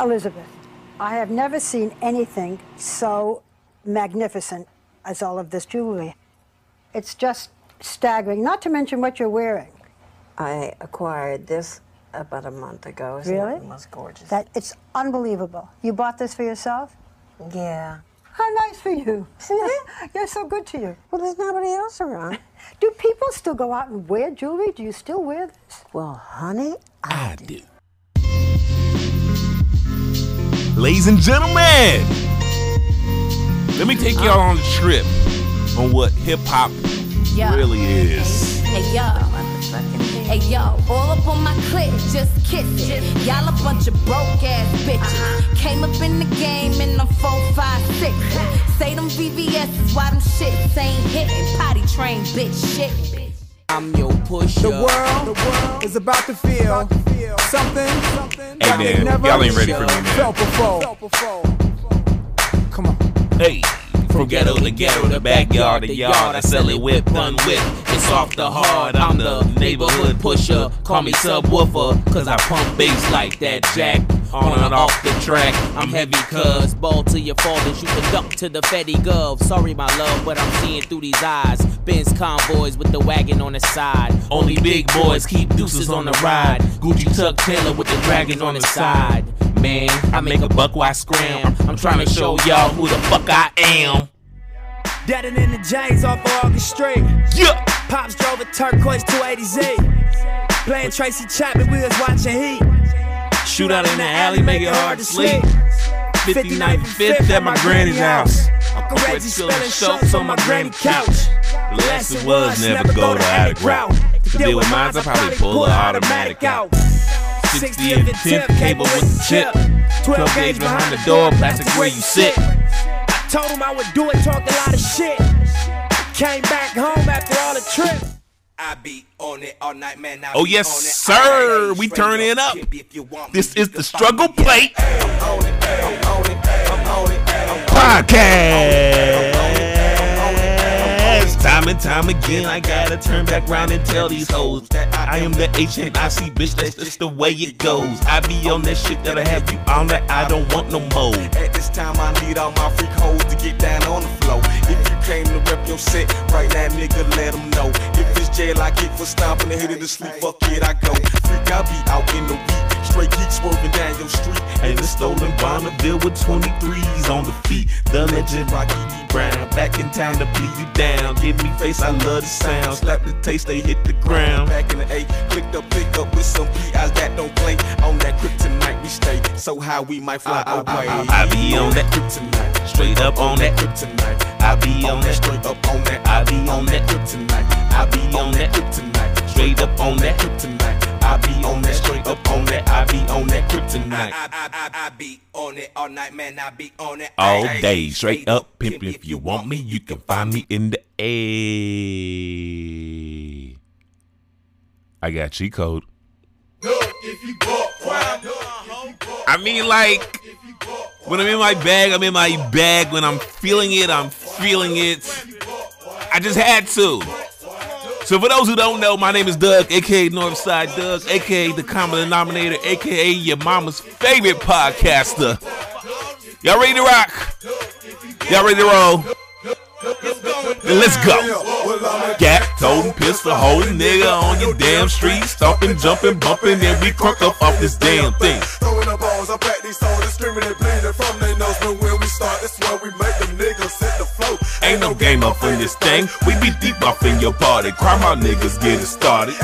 Elizabeth, I have never seen anything so magnificent as all of this jewelry. It's just staggering, not to mention what you're wearing. I acquired this about a month ago. Isn't really? It was gorgeous. That, it's unbelievable. You bought this for yourself? Yeah. How nice for you. You're so good to you. Well, there's nobody else around. Do people still go out and wear jewelry? Do you still wear this? Well, honey, I do. Ladies and gentlemen, let me take y'all on a trip on what hip-hop really is. Hey, y'all. Hey yo, all up on my clip, just kiss it. Y'all a bunch of broke ass bitches. Came up in the game and I'm 4, 5, 6. Say them VVS is why them shits ain't hitting. Potty train, bitch, shit. I'm your pusher. The world is about to feel something. Hey man, y'all ain't ready for me, man. Come on. Hey. From ghetto to ghetto, the backyard to yard, I sell it with fun whip. It's off the hard, I'm the neighborhood pusher. Call me subwoofer, cause I pump bass like that jack. On and off the track, I'm heavy cuz. Ball to your fathers, you can duck to the Fetty Gov. Sorry my love, but I'm seeing through these eyes. Benz convoys with the wagon on the side. Only big boys keep deuces on the ride. Gucci Tuck Taylor with the dragon on the side. Man, I make a buck while I scram. I'm trying to show y'all who the fuck I am. Dead and in the James off of August Street. Yeah. Pops drove a turquoise 280Z. Playing Tracy Chapman, we was watching Heat. Shoot out in the alley, make it hard to sleep. 59th and 5th at my granny's house. Uncle Reggie spilling soaps on my granny couch. The lesson was never go to out of route. To deal with mines, I probably pull an automatic out. 60 and 10 cable with the chip. 12 gauge behind the door, plastic where you sit. I told him I would do it, talked a lot of shit. Came back home after all the trip. I be on it all night, man. Oh yes, sir, we turn it up. This is the Struggle Plate podcast. Time and time again, I gotta turn back round and tell these hoes that I am the HNIC bitch. That's just the way it goes. I be on that shit that I have you on that I don't want no more. At this time, I need all my freak hoes to get down on the floor. If you came to rep your set, right now, nigga, let them know. If it's jail, I get for stomping the head of the sleep. Fuck it, I go. Freak, I be out in the week. Straight geeks swerving down your street. And the stolen Bonneville with 23s on the feet. The legend Rocky D. Brown, back in town to beat you down. Give me face, I love the sound. Slap the taste, they hit the ground. Back in the 8, clicked up, pick up with some PIs that don't play. On that kryptonite we stay, so high we might fly away. I be on that kryptonite, straight up on that kryptonite. I be on that, straight up on that. I be on that kryptonite. I be on that kryptonite, straight up on that kryptonite. I be on that, straight up on that. I be on that kryptonite. I be on it all night, man. I be on it all day, straight up pimping. If you want me, you can find me in the A. I got cheat code. I mean, like, when I'm in my bag, I'm in my bag. When I'm feeling it, I'm feeling it. I just had to. So for those who don't know, my name is Doug, a.k.a. Northside Doug, a.k.a. the common denominator, a.k.a. your mama's favorite podcaster. Y'all ready to rock? Y'all ready to roll? Then let's go. Gap, toting, pistol, holding nigga on your damn street. Stomping, jumping, bumping, and we crunk up off this damn thing. Throwing the balls, I pack these soldiers, screaming and bleeding from their nose. But when we start, that's where we make them niggas hit the flow. Ain't no game up in this thing. We be deep off in your party. Crime out niggas get it started.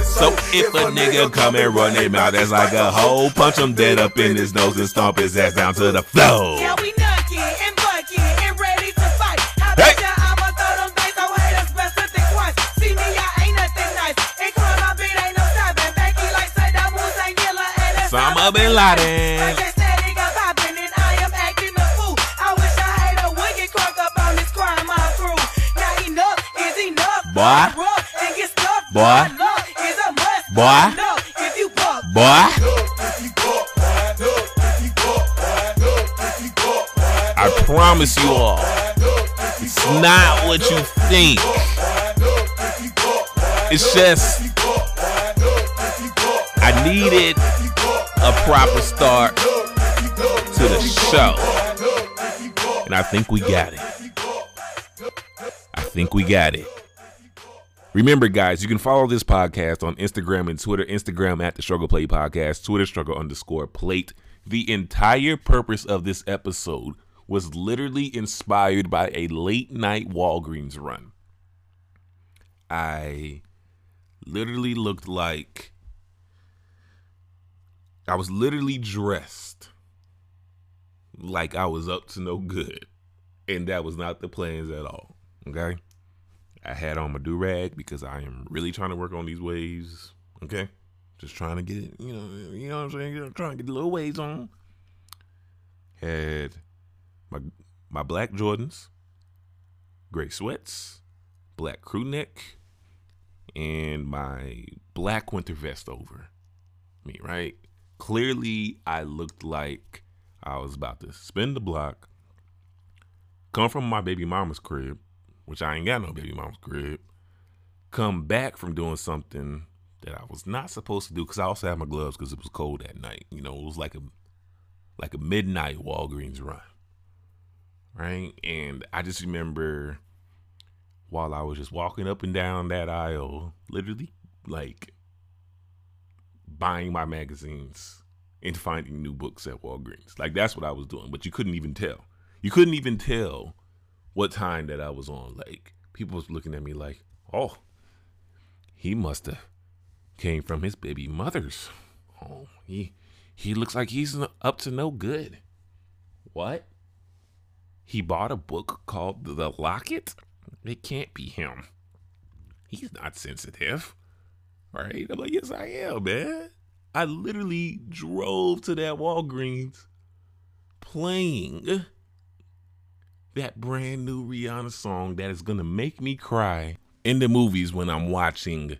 So if a nigga come and run their mouth, that's like a hoe. Punch him dead up in his nose and stomp his ass down to the floor. Yeah, we nucky and bucky and ready to fight. I bet ya I'ma throw them things away that's specific ones. See me, I ain't nothing nice. And crime out beat ain't no stopping. Becky like Saddam Hussein Gilla and it's Osama Bin Laden. Boy, boy, boy, boy. I promise you all, it's not what you think. It's just I needed a proper start to the show. And I think we got it. I think we got it. Remember, guys, you can follow this podcast on Instagram and Twitter. Instagram at the Struggle Plate Podcast. Twitter, Struggle_Plate. The entire purpose of this episode was literally inspired by a late night Walgreens run. I literally looked like I was literally dressed like I was up to no good. And that was not the plans at all. Okay? I had on my do-rag because I am really trying to work on these waves. Okay? Just trying to get it, you know what I'm saying? Trying to get the little waves on. Had my black Jordans, gray sweats, black crew neck, and my black winter vest over me, right? Clearly, I looked like I was about to spin the block, come from my baby mama's crib, which I ain't got no baby mama's crib, come back from doing something that I was not supposed to do, because I also had my gloves because it was cold that night. You know, it was like a midnight Walgreens run, right? And I just remember while I was just walking up and down that aisle, literally, like, buying my magazines and finding new books at Walgreens. Like, that's what I was doing, but you couldn't even tell. You couldn't even tell what time that I was on. Like, people was looking at me like, oh, he must have came from his baby mother's. Oh, he looks like he's up to no good. What? He bought a book called The Locket? It can't be him. He's not sensitive. Right? I'm like, yes, I am, man. I literally drove to that Walgreens playing that brand new Rihanna song that is going to make me cry in the movies when I'm watching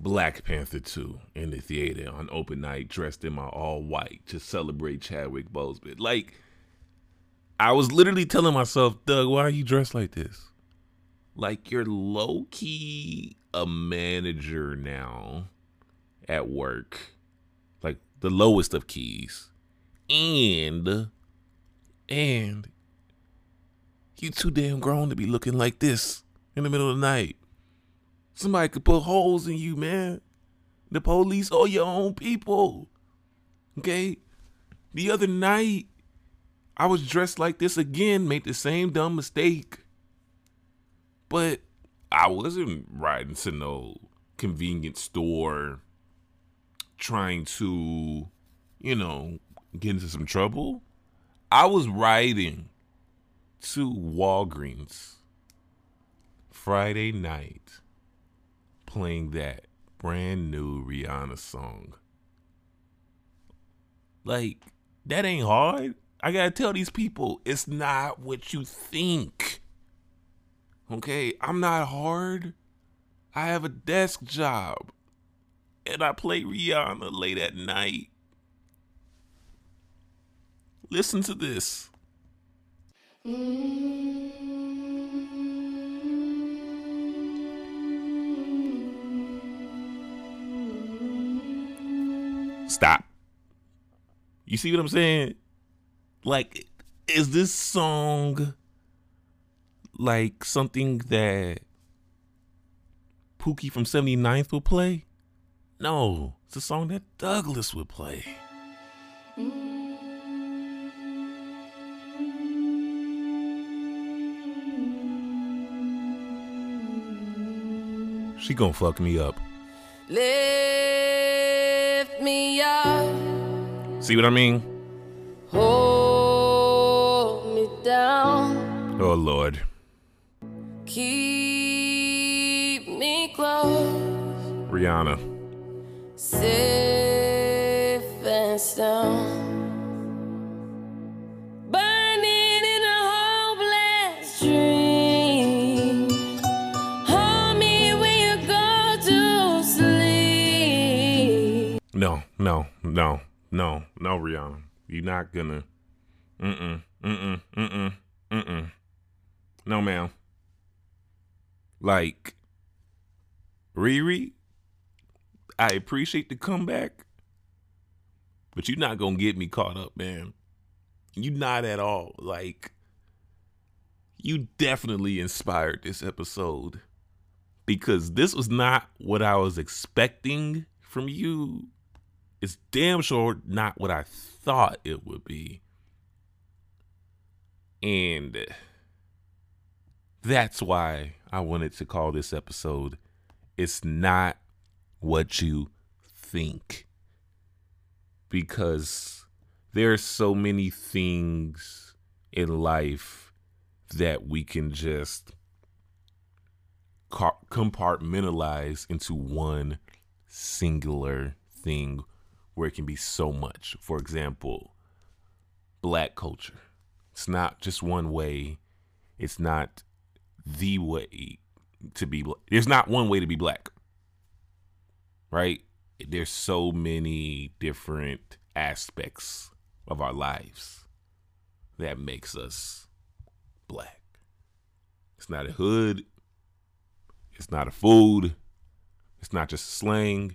Black Panther 2 in the theater on open night, dressed in my all white to celebrate Chadwick Boseman. Like, I was literally telling myself, Doug, why are you dressed like this? Like, you're low-key a manager now at work. Like, the lowest of keys. And you too damn grown to be looking like this in the middle of the night. Somebody could put holes in you, man. The police or your own people. Okay? The other night, I was dressed like this again, made the same dumb mistake. But I wasn't riding to no convenience store trying to, you know, get into some trouble. I was riding to Walgreens Friday night playing that brand new Rihanna song. Like, that ain't hard. I gotta tell these people, it's not what you think. Okay, I'm not hard. I have a desk job. And I play Rihanna late at night. Listen to this. Stop. You see what I'm saying? Like, is this song like something that Pookie from 79th would play? No, it's a song that Douglas would play. She gonna fuck me up. Lift me up. See what I mean? Hold me down. Oh, Lord. Keep me close, Rihanna. Safe and sound, burning in a hopeless dream. Hold me when you go to sleep. No, Rihanna, you're not gonna. No, ma'am. Like, Riri, I appreciate the comeback, But you're not gonna get me caught up, man. You not at all. Like, you definitely inspired this episode, because this was not what I was expecting from you. It's damn sure not what I thought it would be. And that's why I wanted to call this episode It's Not What You Think. Because there are so many things in life that we can just compartmentalize into one singular thing where it can be so much. For example, black culture. It's not just one way. It's not the way to be black. There's not one way to be black, right? There's so many different aspects of our lives that makes us black. It's not a hood. It's not a food. It's not just slang.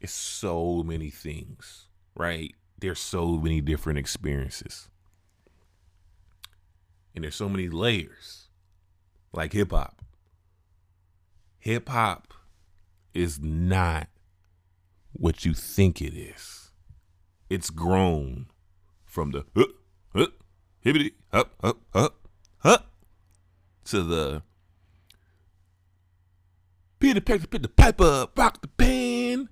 It's so many things, right? There's so many different experiences. And there's so many layers. Like hip hop. Hip hop is not what you think it is. It's grown from the hippity, up, to the Peter Peck to pick the pipe up, rock the band.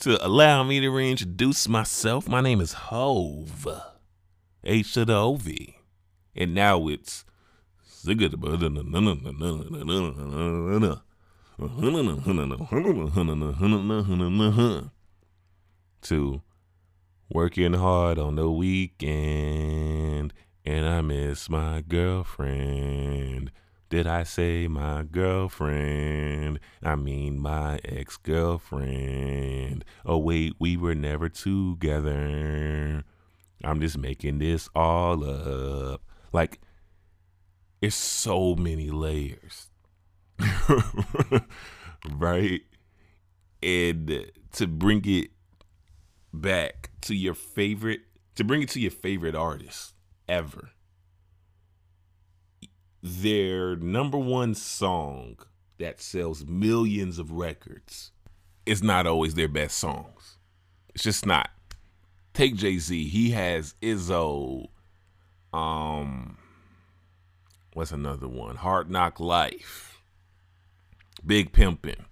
To allow me to reintroduce myself, my name is Hov, H to the O-V. And now it's to working hard on the weekend, and I miss my girlfriend. Did I say my girlfriend? I mean my ex-girlfriend. Oh wait, we were never together. I'm just making this all up. Like, it's so many layers, right? And to bring it back to your favorite, to bring it to your favorite artist ever. Their number one song that sells millions of records is not always their best songs. It's just not. Take Jay-Z. He has Izzo. What's another one? Hard Knock Life. Big Pimpin'.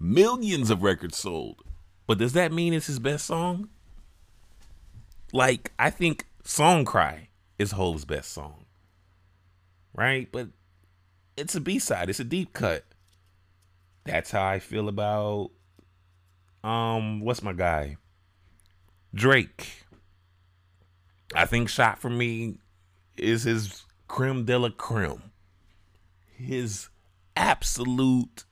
Millions of records sold. But does that mean it's his best song? Like, I think Song Cry is Hov's best song. Right? But it's a B-side. It's a deep cut. That's how I feel about, what's my guy? Drake. I think Shot For Me is his creme de la creme. His absolute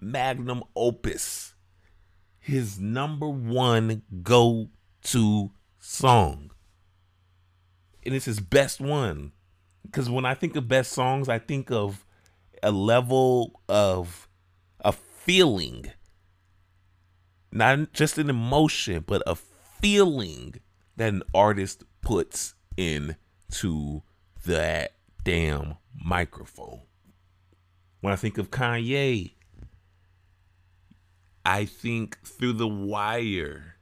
magnum opus. His number one go-to song. And it's his best one. Because when I think of best songs, I think of a level of a feeling. Not just an emotion, but a feeling that an artist puts into that damn microphone. When I think of Kanye, I think Through the Wire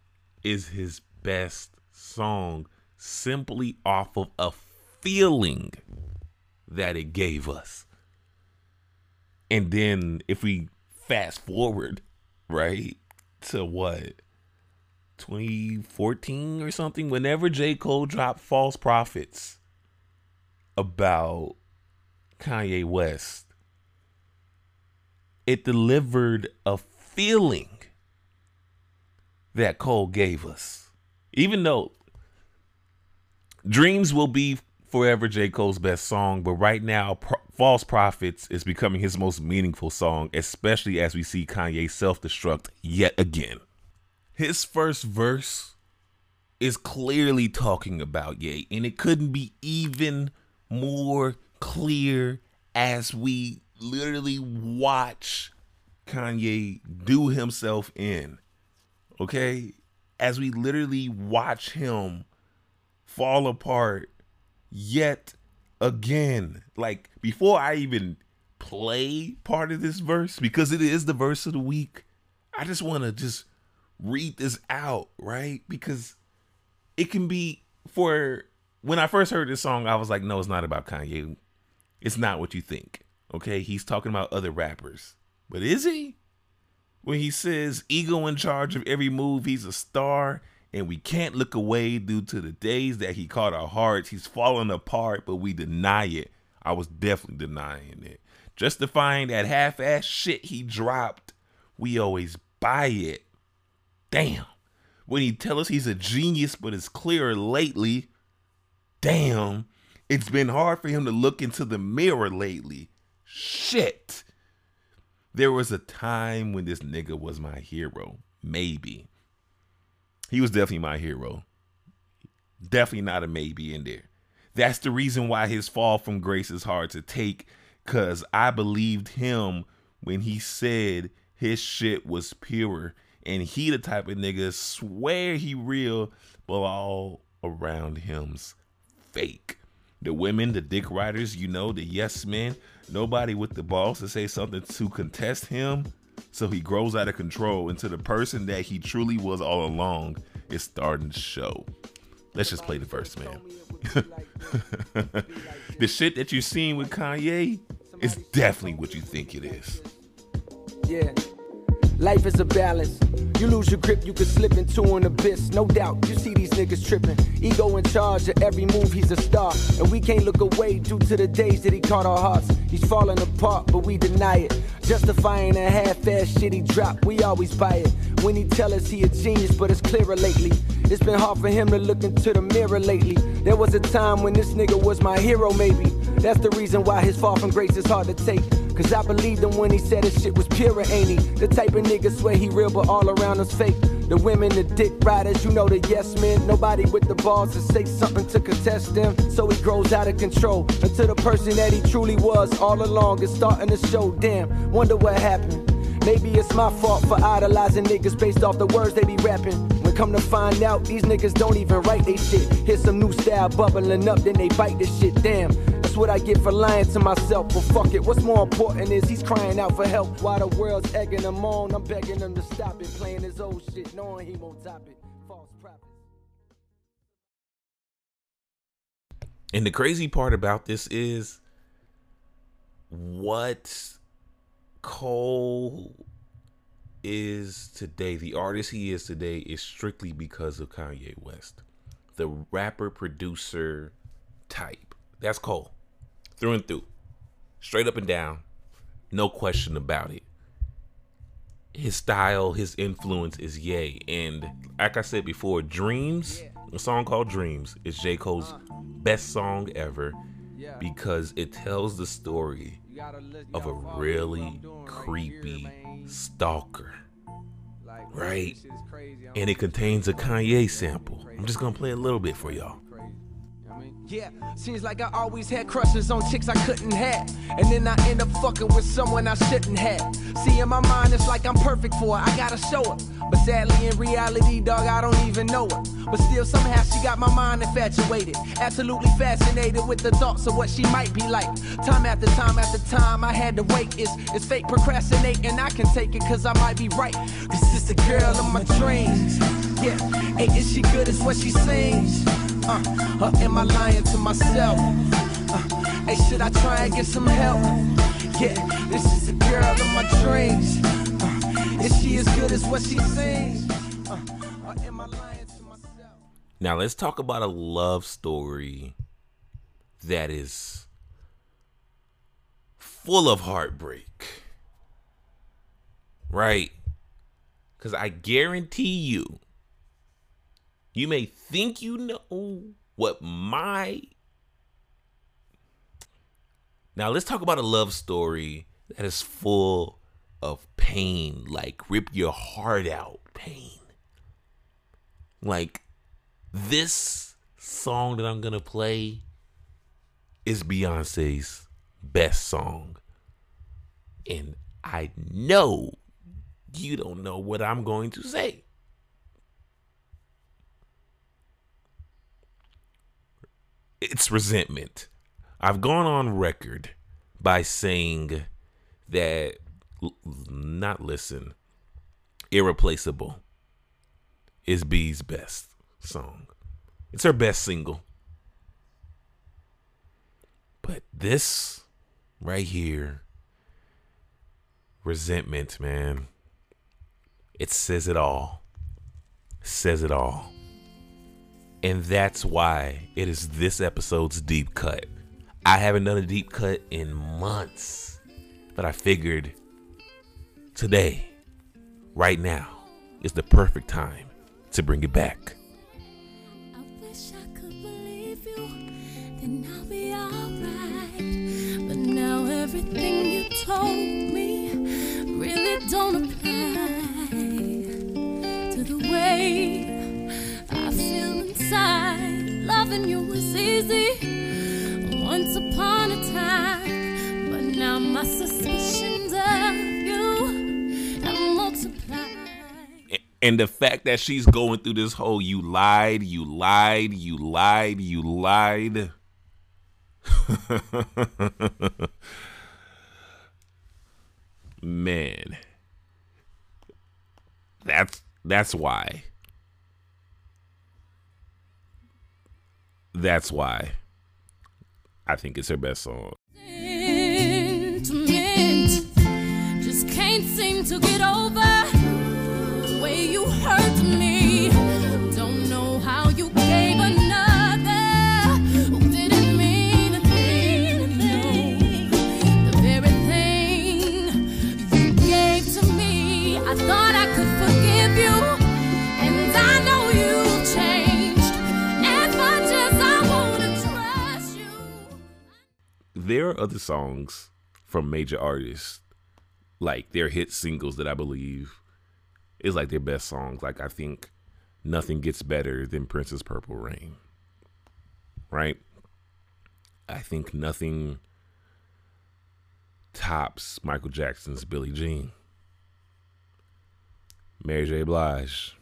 is his best song simply off of a feeling that it gave us. And then if we fast forward, right, to what, 2014 or something, whenever J. Cole dropped False Prophets about Kanye West, it delivered a feeling that Cole gave us. Even though Dreams will be forever J. Cole's best song, but right now False Prophets is becoming his most meaningful song, especially as we see Kanye self-destruct yet again. His first verse is clearly talking about Ye, and it couldn't be even more clear as we literally watch Kanye do himself in, okay? as we literally watch him fall apart yet again. Like, before I even play part of this verse, because it is the verse of the week, I just want to just read this out, right? Because it can be, for when I first heard this song, I was like, no, it's not about Kanye. It's not what you think. Okay, he's talking about other rappers. But is he? When he says, ego in charge of every move, he's a star, and we can't look away due to the days that he caught our hearts. He's falling apart, but we deny it. I was definitely denying it. Justifying that half-ass shit he dropped. We always buy it. Damn. When he tells us he's a genius, but it's clearer lately. Damn. It's been hard for him to look into the mirror lately. Shit. There was a time when this nigga was my hero. Maybe. He was definitely my hero. Definitely not a maybe in there. That's the reason why his fall from grace is hard to take. Because I believed him when he said his shit was pure. And he the type of nigga swear he real, but all around him's fake. The women, the dick riders, you know, the yes men. Nobody with the balls to say something to contest him. So he grows out of control into the person that he truly was all along is starting to show. Let's just play the verse, man. The shit that you've seen with Kanye is definitely what you think it is. Yeah. Life is a balance. You lose your grip, you can slip into an abyss. No doubt, you see these niggas tripping. Ego in charge of every move, he's a star. And we can't look away due to the days that he caught our hearts. He's falling apart, but we deny it. Justifying a half-ass shit he dropped, we always buy it. When he tell us he a genius, but it's clearer lately. It's been hard for him to look into the mirror lately. There was a time when this nigga was my hero, maybe. That's the reason why his fall from grace is hard to take. Cause I believed him when he said his shit was pure, ain't he? The type of nigga swear he real, but all around us fake. The women, the dick riders, you know the yes men. Nobody with the balls to say something to contest them. So he grows out of control until the person that he truly was all along is starting to show. Damn, wonder what happened. Maybe it's my fault for idolizing niggas based off the words they be rapping. When come to find out, these niggas don't even write they shit. Hear some new style bubbling up, then they bite this shit. Damn, that's what I get for lying to myself. But fuck it, what's more important is he's crying out for help. While the world's egging him on, I'm begging him to stop it. Playing his old shit, knowing he won't top it. False Prophets. And the crazy part about this is what Cole is today, the artist he is today, is strictly because of Kanye West, the rapper producer type. That's Cole through and through, straight up and down, no question about it. His style, his influence is Ye. And like I said before, Dreams, a song called Dreams, is J. Cole's best song ever, because it tells the story of a really creepy stalker, right? And it contains a Kanye sample. I'm just gonna play a little bit for y'all. Yeah, seems like I always had crushes on chicks I couldn't have. And then I end up fucking with someone I shouldn't have. See, in my mind, it's like I'm perfect for her, I gotta show her. But sadly, in reality, dog, I don't even know her. But still, somehow she got my mind infatuated. Absolutely fascinated with the thoughts of what she might be like. Time after time after time, I had to wait. It's fake procrastinating, I can take it cause I might be right. This is the girl of my dreams. Yeah, hey, is she good as what she seems? Am I lying to myself? Hey, should I try and get some help? Yeah, this is the girl of my dreams. Is she as good as what she seems? Am I lying to myself? Now let's talk about a love story that is full of heartbreak, right? Because I guarantee you, you may think you know what my... Now, let's talk about a love story that is full of pain. Like, rip your heart out pain. Like, this song that I'm going to play is Beyonce's best song. And I know you don't know what I'm going to say. it's resentment. I've gone on record by saying that, Irreplaceable is B's best song. It's her best single. But this right here, Resentment, man, it says it all. Says it all. And that's why it is this episode's deep cut. I haven't done a deep cut in months, but I figured today, right now, is the perfect time to bring it back. I wish I could believe you, then I'll be alright. But now everything you told me really don't apply to the way I feel inside. Loving you was easy once upon a time, but now my suspicions are and the fact that she's going through this whole you lied. Man. That's why. That's why I think it's her best song. Just can't seem to get over. You hurt me. Don't know how you gave another who didn't mean a thing. The very thing you gave to me. I thought I could forgive you, and I know you changed. As much as I wanna trust you. There are other songs from major artists, like their hit singles, that I believe it's like their best songs. Like, I think nothing gets better than Prince's Purple Rain. Right? I think nothing tops Michael Jackson's Billie Jean. Mary J. Blige.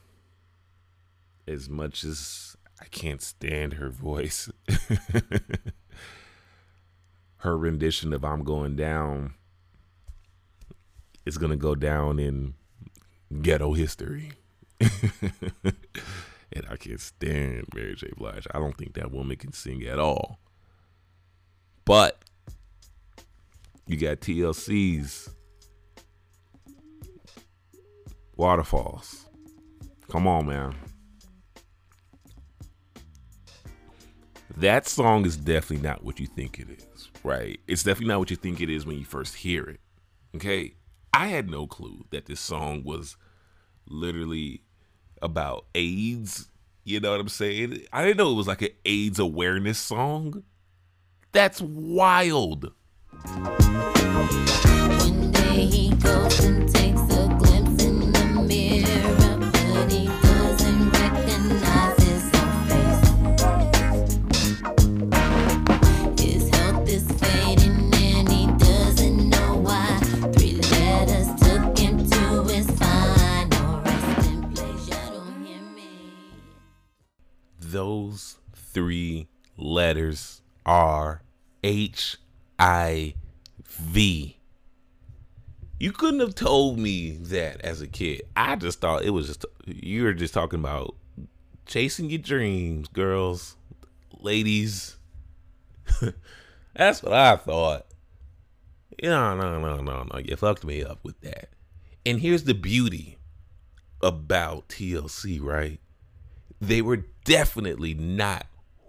As much as I can't stand her voice. Her rendition of I'm Going Down is going to go down in ghetto history. And I can't stand Mary J. Blige. I don't think that woman can sing at all. But you got TLC's Waterfalls. Come on, man. That song is definitely not what you think it is, right? It's definitely not what you think it is when you first hear it. Okay? I had no clue that this song was literally about AIDS. You know what I'm saying? I didn't know it was like an AIDS awareness song. That's wild. One day he goes and takes a glimpse in the mirror, but he doesn't recognize his own face. His health is fading and he doesn't know why. Those three letters are HIV. You couldn't have told me that as a kid. I just thought it was just, you were just talking about chasing your dreams, girls, ladies. That's what I thought. No. You fucked me up with that. And here's the beauty about TLC, right? They were definitely not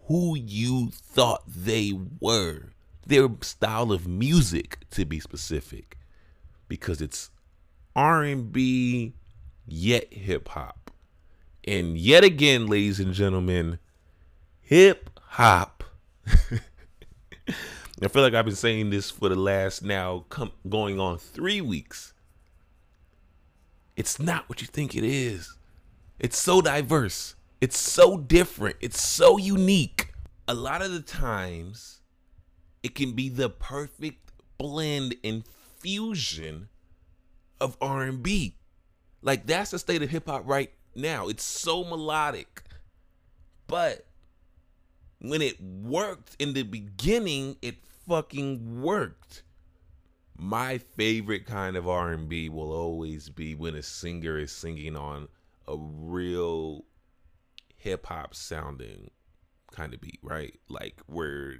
who you thought they were. Their style of music, to be specific, because it's R&B yet hip hop. And yet again, ladies and gentlemen, hip hop. I feel like I've been saying this for the last going on 3 weeks. It's not what you think it is. It's so diverse. It's so different. It's so unique. A lot of the times, it can be the perfect blend and fusion of R&B. Like, that's the state of hip hop right now. It's so melodic, but when it worked in the beginning, it fucking worked. My favorite kind of R&B will always be when a singer is singing on a real hip-hop sounding kind of beat, right? Like where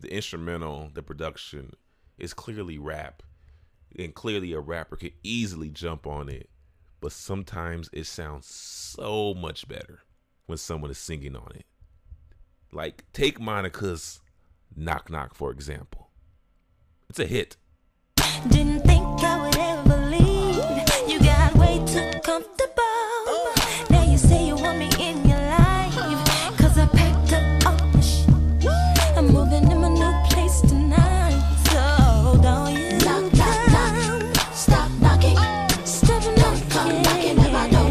the instrumental, the production is clearly rap, and clearly a rapper could easily jump on it, but sometimes it sounds so much better when someone is singing on it. Like, take Monica's Knock Knock, for example. It's a hit. Didn't think I would ever leave. You got way too comfortable. Now you say you want me in your life, cause I packed up all my shit. I'm moving in my new place tonight, so don't you knock, knock, knock. Stop knocking. Stop knocking. Come knocking at my door.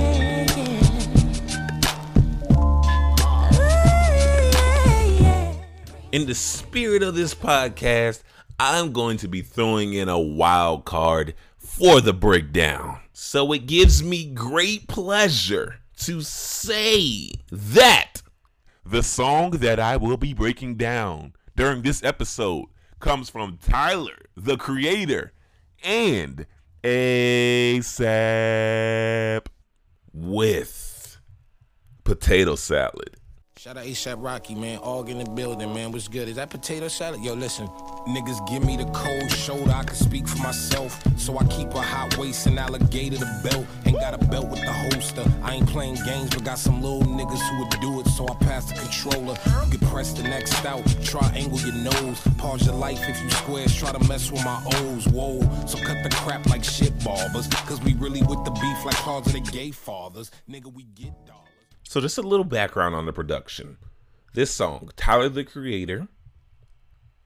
In the spirit of this podcast, I'm going to be throwing in a wild card for the breakdown. So it gives me great pleasure to say that the song that I will be breaking down during this episode comes from Tyler, the Creator, and A$AP with Potato Salad. Shout out A$AP Rocky, man. All in the building, man. What's good? Is that potato salad? Yo, listen. Niggas give me the cold shoulder. I can speak for myself. So I keep a hot waist and alligator the belt. Ain't got a belt with the holster. I ain't playing games, but got some little niggas who would do it. So I pass the controller. You can press the next out. Triangle your nose. Pause your life if you squares. Try to mess with my O's. Whoa. So cut the crap like shit barbers. Cause we really with the beef like cards of the gay fathers. Nigga, we get dog. So just a little background on the production. This song, Tyler, the Creator,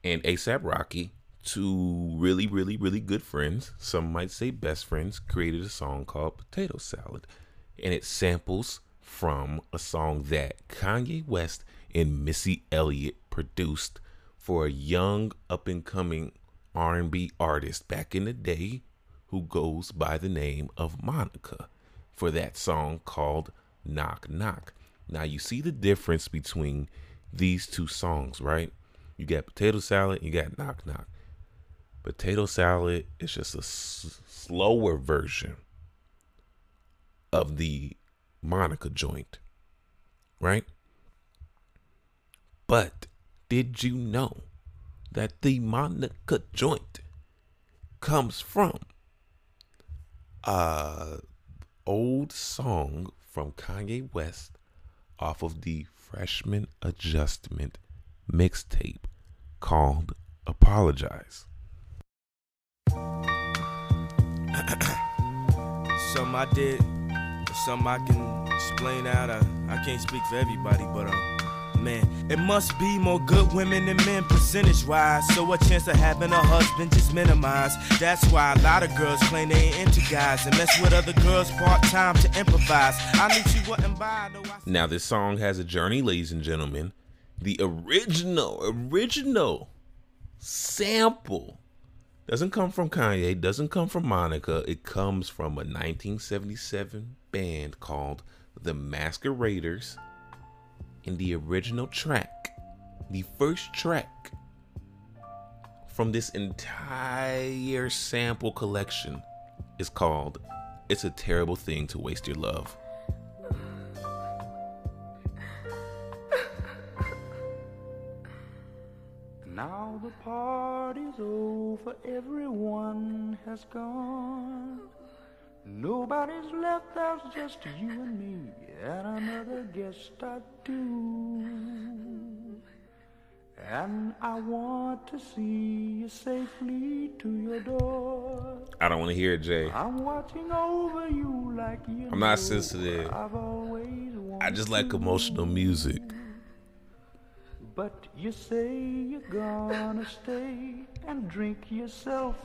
and A$AP Rocky, two really, really, really good friends, some might say best friends, created a song called Potato Salad. And it samples from a song that Kanye West and Missy Elliott produced for a young up-and-coming R&B artist back in the day who goes by the name of Monica for that song called Knock Knock. Now you see the difference between these two songs, right? You got Potato Salad, you got Knock Knock. Potato Salad is just a slower version of the Monica joint, right? But did you know that the Monica joint comes from an old song from Kanye West off of the Freshman Adjustment mixtape called Apologize? Some I did, some I can explain out. I can't speak for everybody, but man, it must be more good women than men percentage-wise, so a chance of having a husband just minimized. That's why a lot of girls claim they ain't into guys and mess with other girls part-time to improvise. I knew she wouldn't buy. Now this song has a journey, ladies and gentlemen. The original sample doesn't come from Kanye, doesn't come from Monica. It comes from a 1977 band called The Masqueraders. And the original track, the first track from this entire sample collection, is called It's a Terrible Thing to Waste Your Love. Now the party's over, everyone has gone. Nobody's left, there's just you and me, and another guest I do. And I want to see you safely to your door. I don't want to hear it, Jay. I'm watching over you like you. I'm not sensitive. I just like emotional music. But you say you're gonna stay and drink yourself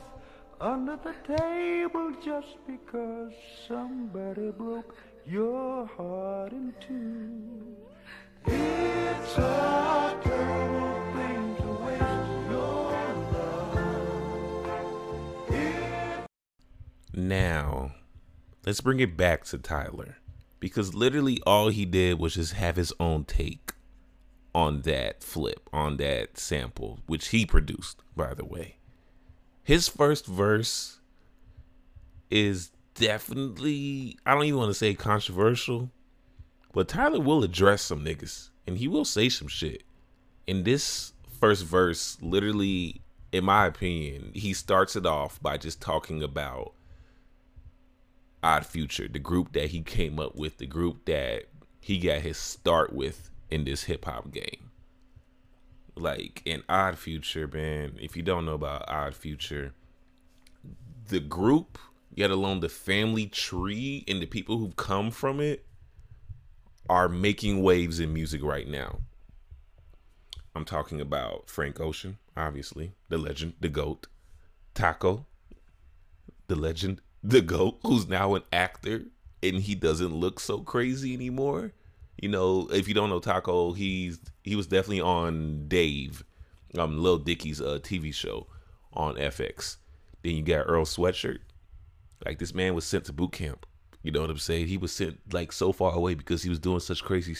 under the table just because somebody broke your heart in two. It's a terrible thing to waste your love. Now, let's bring it back to Tyler, because literally all he did was just have his own take on that flip, on that sample, which he produced, by the way. His first verse is definitely, I don't even want to say controversial, but Tyler will address some niggas and he will say some shit. In this first verse, literally, in my opinion, he starts it off by just talking about Odd Future, the group that he came up with, the group that he got his start with in this hip hop game. Like, in Odd Future, man, if you don't know about Odd Future, the group, yet alone the family tree and the people who've come from it, are making waves in music right now. I'm talking about Frank Ocean, obviously, the legend, the GOAT. Taco, the legend, the GOAT, who's now an actor, and he doesn't look so crazy anymore. You know, if you don't know Taco, he was definitely on Dave, Lil Dicky's TV show on FX. Then you got Earl Sweatshirt. Like, this man was sent to boot camp. You know what I'm saying? He was sent, like, so far away because he was doing such crazy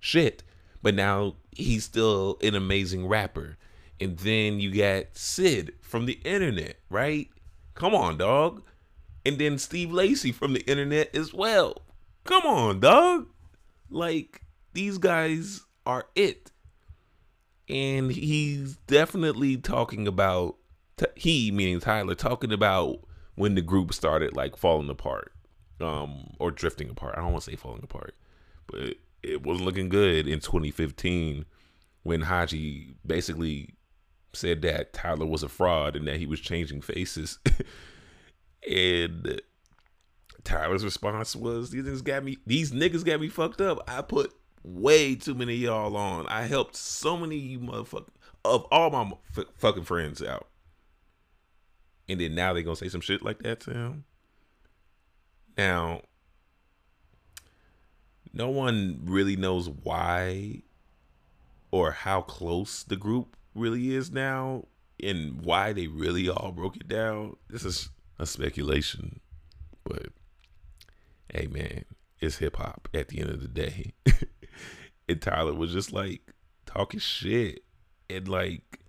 shit. But now he's still an amazing rapper. And then you got Sid from the internet, right? Come on, dog. And then Steve Lacey from the internet as well. Come on, dog. Like, these guys are it. And he's definitely talking about, he, meaning Tyler, talking about when the group started, like, falling apart, or drifting apart. I don't want to say falling apart, but it wasn't looking good in 2015 when Haji basically said that Tyler was a fraud and that he was changing faces. And Tyler's response was, these niggas got me fucked up. I put way too many of y'all on. I helped so many of you motherfuckers, of all my fucking friends out. And then now they're going to say some shit like that to him. Now, no one really knows why or how close the group really is now and why they really all broke it down. This is a speculation, but hey, man, it's hip hop at the end of the day. And Tyler was just like talking shit and like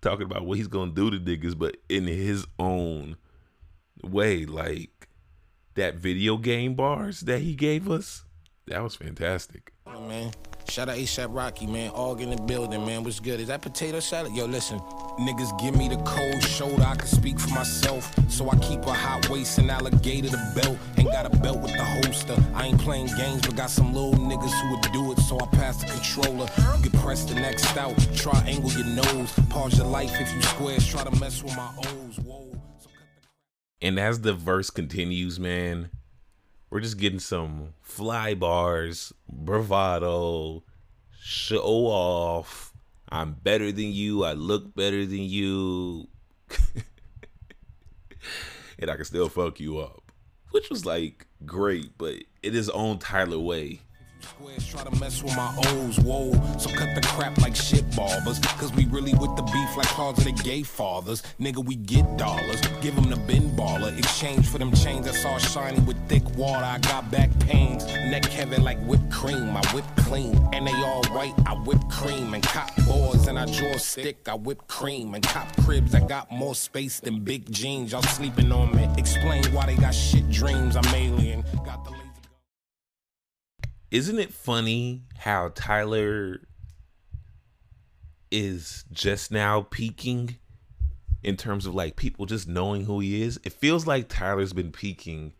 talking about what he's gonna do to niggas, but in his own way. Like that video game bars that he gave us, that was fantastic. Oh, man, shout out A$AP Rocky, man. All in the building, man. What's good? Is that potato salad? Yo, listen, niggas give me the cold shoulder. I can speak for myself, so I keep a hot waist and alligator the belt. Ain't got a belt with the holster. I ain't playing games, but got some little niggas who would do it, so I pass the controller. You can press the next out, triangle your nose, pause your life if you squares, try to mess with my O's. Whoa. And as the verse continues, man, we're just getting some fly bars, bravado, show off. I'm better than you. I look better than you. And I can still fuck you up. Which was like great, but it is on Tyler way. Squares try to mess with my O's, whoa. So cut the crap like shit barbers, cause we really with the beef like closeted gay fathers. Nigga, we get dollars, give them the bin baller. Exchange for them chains that's all shiny with thick water. I got back pains, neck heavy like whipped cream. I whip clean, and they all white. I whip cream and cop boards, and I draw stick. I whip cream and cop cribs. I got more space than big jeans. Y'all sleeping on me. Explain why they got shit dreams. I'm alien. Got the Isn't it funny how Tyler is just now peaking in terms of like people just knowing who he is? It feels like Tyler's been peaking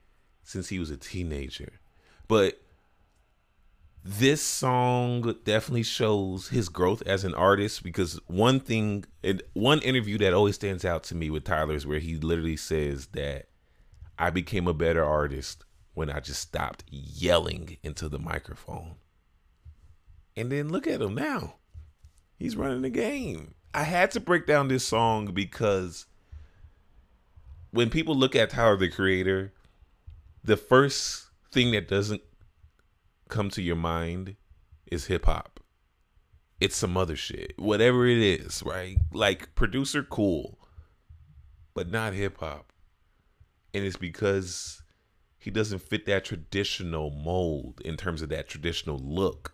since he was a teenager, but this song definitely shows his growth as an artist, because one thing, one interview that always stands out to me with Tyler is where he literally says that I became a better artist when I just stopped yelling into the microphone. And then look at him now. He's running the game. I had to break down this song because when people look at Tyler, the Creator, the first thing that doesn't come to your mind is hip hop. It's some other shit, whatever it is, right? Like producer, cool, but not hip hop. And it's because he doesn't fit that traditional mold in terms of that traditional look.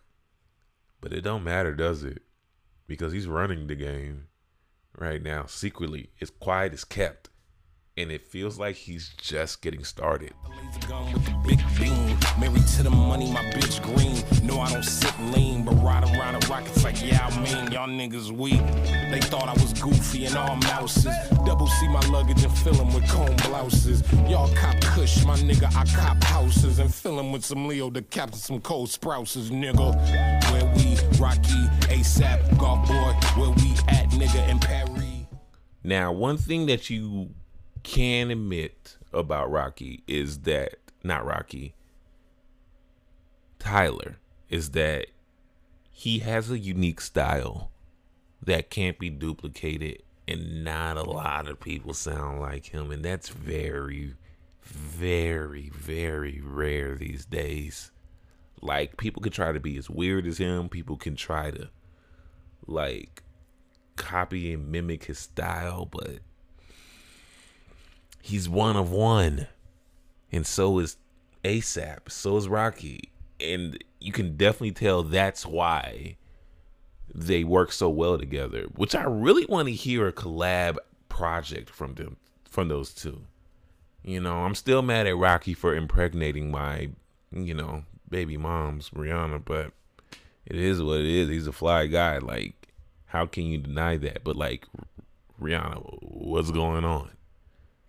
But it don't matter, does it? Because he's running the game right now, secretly. It's quiet as kept. And it feels like he's just getting started. Big bean, married to the money, my bitch green. No, I don't sit lean, but ride around the rockets like, yeah, I mean, y'all niggas weak. They thought I was goofy and all mouses. Double C my luggage and fill them with comb blouses. Y'all cop Kush, my nigga, I cop houses. And fill them with some Leo the Cap and some cold sprouses, nigga. Where we, Rocky, A$AP, golf boy, where we at, nigga, in Paris. Now, one thing that you can admit about Rocky is that, not Rocky, Tyler, is that he has a unique style that can't be duplicated, and not a lot of people sound like him, and that's very, very, very rare these days. Like, people can try to be as weird as him, people can try to, like, copy and mimic his style, but he's one of one. And so is A$AP. So is Rocky. And you can definitely tell that's why they work so well together. Which I really want to hear a collab project from them, from those two. You know, I'm still mad at Rocky for impregnating my, you know, baby mom's Rihanna. But it is what it is. He's a fly guy. Like, how can you deny that? But like, Rihanna, what's going on?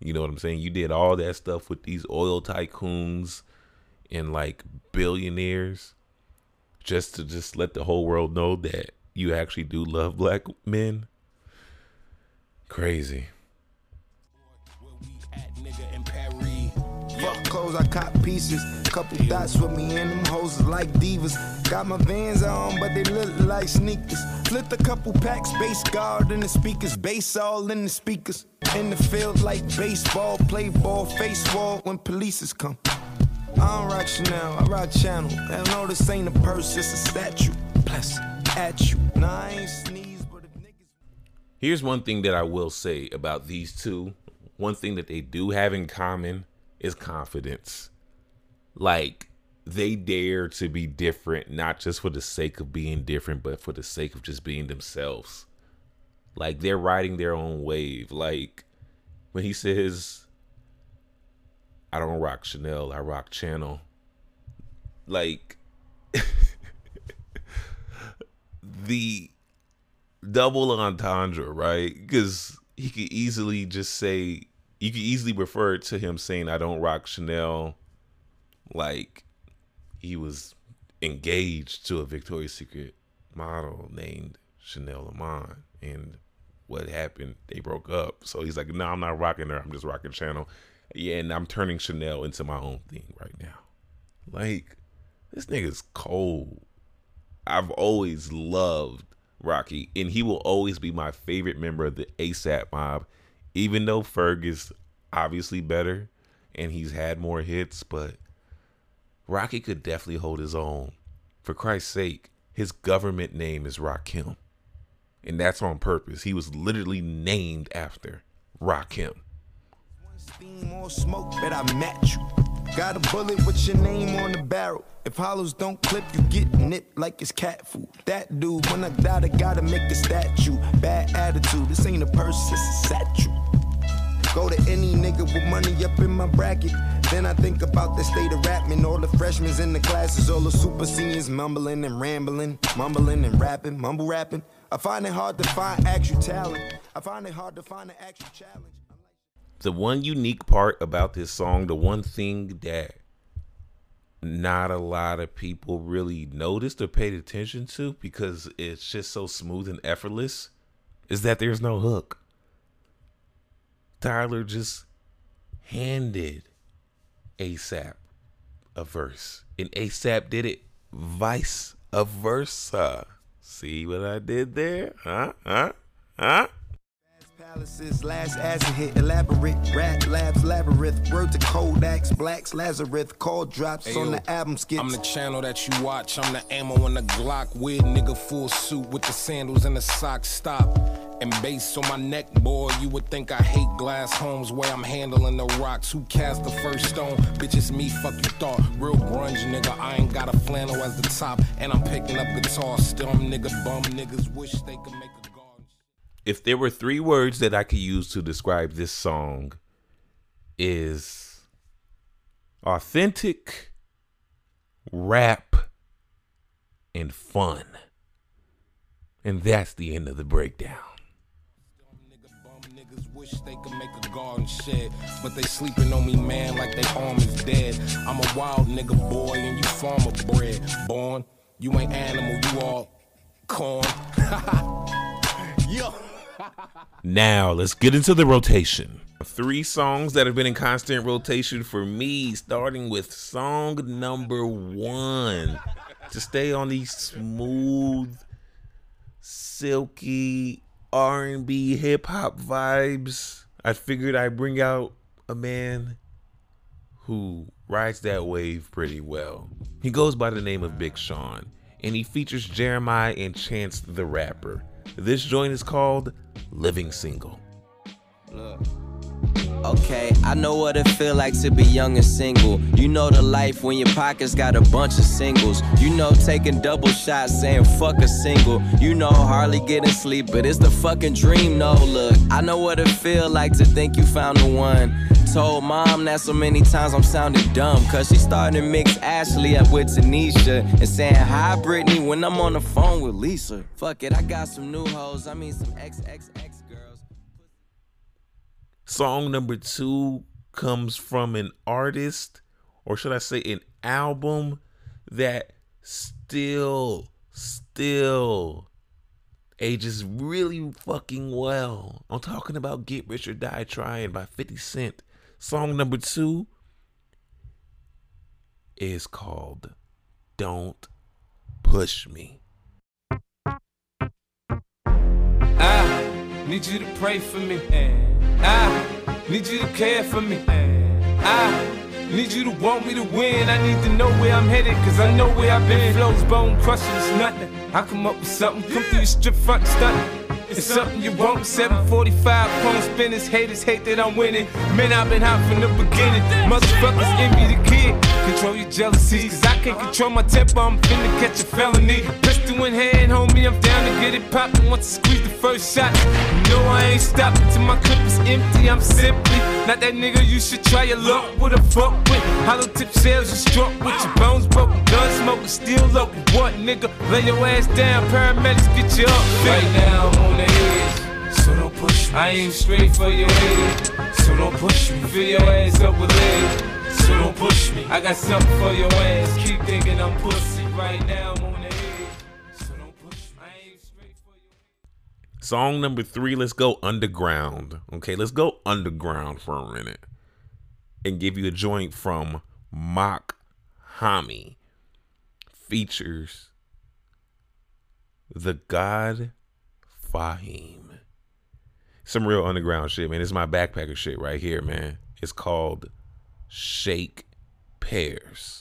You know what I'm saying? You did all that stuff with these oil tycoons and like billionaires just to just let the whole world know that you actually do love black men. Crazy. Fuck clothes, I cop pieces. Couple dots with me and them hoes like divas. Got my Vans on, but they look like sneakers. Flipped a couple packs, bass guard in the speakers. Bass all in the speakers. In the field like baseball, play ball, face wall when polices come. I don't rock Chanel, I rock Channel. And no, this ain't a purse, it's a statue. Bless at you. Nah, I ain't sneeze, but if niggas... Here's one thing that I will say about these two. One thing that they do have in common is confidence. Like, they dare to be different, not just for the sake of being different, but for the sake of just being themselves. Like, they're riding their own wave. Like, when he says, I don't rock Chanel, I rock Channel. Like, the double entendre, right? Because he could easily just say, you could easily refer to him saying, I don't rock Chanel, like he was engaged to a Victoria's Secret model named Chanel Lamont. And what happened? They broke up. So he's like, no, I'm not rocking her. I'm just rocking Chanel. Yeah, and I'm turning Chanel into my own thing right now. Like, this nigga's cold. I've always loved Rocky, and he will always be my favorite member of the A$AP mob. Even though Ferg is obviously better and he's had more hits, but Rocky could definitely hold his own. For Christ's sake, his government name is Rakim. And that's on purpose. He was literally named after Rakim. One steam or smoke, bet I match you. Got a bullet with your name on the barrel. If hollows don't clip, you get nipped like it's cat food. That dude, when I die, I gotta make a statue. Bad attitude, this ain't a purse, it's a statue. Go to any nigga with money up in my bracket. Then I think about the state of rapping. All the freshmen in the classes, all the super seniors mumbling and rambling, mumbling and rapping, mumble rapping. I find it hard to find actual talent. I find it hard to find an actual challenge. The one unique part about this song, the one thing that not a lot of people really noticed or paid attention to because it's just so smooth and effortless, is that there's no hook. Tyler just handed A$AP a verse, and A$AP did it vice versa. See what I did there? Huh? Analysis, last acid hit, elaborate, rat labs, labyrinth, word to Kodaks, blacks, Lazarus, call drops on the album skits. I'm the channel that you watch, I'm the ammo on the Glock, weird nigga full suit with the sandals and the socks, stop. And bass on my neck, boy, you would think I hate glass homes. Way I'm handling the rocks, who cast the first stone? Bitch, it's me, fuck you thought. Real grunge, nigga, I ain't got a flannel as the top. And I'm picking up guitars, still I'm nigga bum. Niggas wish they could make a garden. If there were three words that I could use to describe this song, is authentic, rap, and fun. And that's the end of the breakdown. Wish they could make a garden shed, but they sleeping on me, man, like they arm is dead. I'm a wild nigga boy and you farmer bred. Born, you ain't animal, you all corn. Yo. Now let's get into the rotation. Three songs that have been in constant rotation for me, starting with song number one. To stay on these smooth, silky, R&B hip-hop vibes, I figured I'd bring out a man who rides that wave pretty well. He goes by the name of Big Sean, and he features Jeremih and Chance the Rapper. This joint is called Living Single. Look. Okay, I know what it feel like to be young and single. You know the life when your pockets got a bunch of singles. You know taking double shots saying fuck a single. You know hardly getting sleep, but it's the fucking dream, no look. I know what it feel like to think you found the one. Told mom that so many times I'm sounding dumb, cause she started to mix Ashley up with Tanisha and saying hi Brittany when I'm on the phone with Lisa. Fuck it, I got some new hoes, I mean some XXX. Song number two comes from an artist, or should I say an album, that still ages really fucking well. I'm talking about Get Rich or Die Trying by 50 Cent. Song number two is called Don't Push Me. I need you to pray for me. I need you to care for me. I need you to want me to win. I need to know where I'm headed, cause I know where I've been. Flows, bone crushing, it's nothing. I come up with something, come through your strip front stunting. It's something you want. 745 phone spinners, haters hate that I'm winning. Man, I've been hot from the beginning. Motherfuckers envy the kid. Control your jealousy, cause I can't control my temper. I'm finna catch a felony. Pistol in hand, homie, I'm down to get it poppin'. Once I squeeze the first shot, you know I ain't stopping till my clip is empty. I'm simply not that nigga you should try your luck with a fuck with. Hollow tip shells you struck with, your bones broken, gun smoking, still local. What nigga, lay your ass down, paramedics get you up. Right now I'm on the edge, so don't push me. I aim straight for your head, so don't push me. Fill your ass up with lead, so don't push me. I got something for your ass. Keep thinking I'm pussy. Right now I'm on the edge, so don't push me. I ain't straight for you. Song number three, let's go underground. Okay, let's go underground for a minute and give you a joint from Mock Hami. Features the God Fahim. Some real underground shit, man. This is my backpacker shit right here, man. It's called Shake Pears.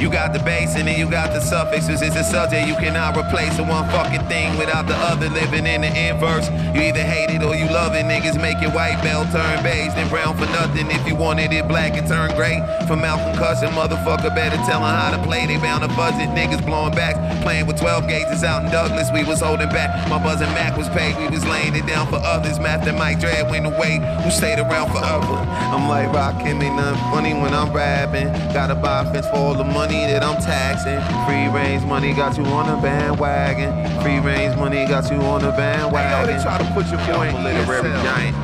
You got the bass in it, you got the suffixes, it's a subject you cannot replace. The one fucking thing without the other, living in the inverse. You either hate it or you love it. Niggas make it white, belt turn beige, then brown for nothing. If you wanted it black, it turned gray. From out concussion, motherfucker better tell them how to play. They bound to fuzz it, niggas blowing back. Playing with 12 gauges out in Douglas, we was holding back. My buzzing Mac was paid, we was laying it down for others. Master Mike Dread went away, who stayed around forever. I'm like rockin', ain't nothing funny when I'm rapping. Gotta buy a fence for all the money that I'm taxing. Free range money got you on a bandwagon. Free range money got you on a bandwagon. I know they try to put your boy in. I'm a literary giant.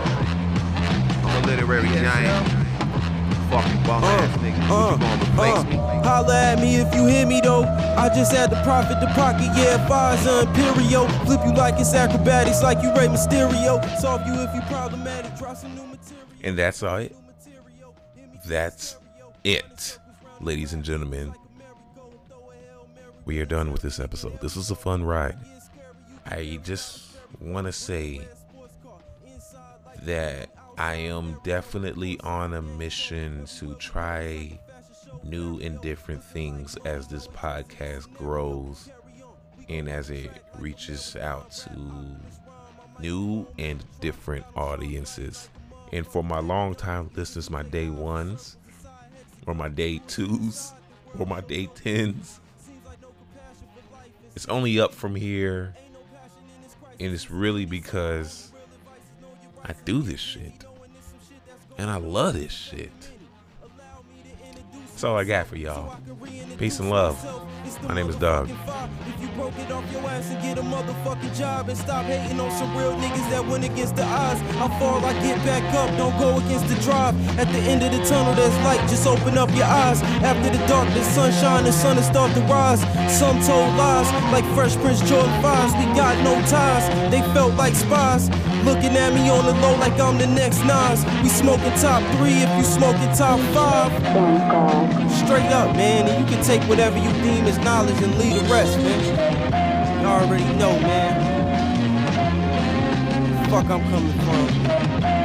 I'm a literary giant. Fucking bum ass nigga. You gonna replace me? Holla at me if you hear me though. I just had the profit to pocket, yeah, bars on Imperial. Flip you like it's acrobatics, like you Rey Mysterio. Solve you if you problematic, drop some new material. And that's all it. That's it, ladies and gentlemen. We are done with this episode. This was a fun ride. I just want to say that I am definitely on a mission to try new and different things as this podcast grows and as it reaches out to new and different audiences. And for my long-time listeners, my day ones, or my day twos, or my day tens, it's only up from here. And it's really because I do this shit. And I love this shit. That's all I got for y'all. Peace and love. My name is Doug. If you broke it off your ass and get a motherfucking job and stop hating on some real niggas that went against the odds. How far I get back up, don't go against the drive. At the end of the tunnel, there's light, just open up your eyes. After the dark, there's sunshine, the sun has started to rise. Some told lies, like Fresh Prince Jordan 5's. We got no ties, they felt like spies. Looking at me on the low like I'm the next Nas. We smoking top 3 if you smoking top 5. Straight up, man, and you can take whatever you deem as knowledge and leave the rest, man. You already know, man. Fuck I'm coming from.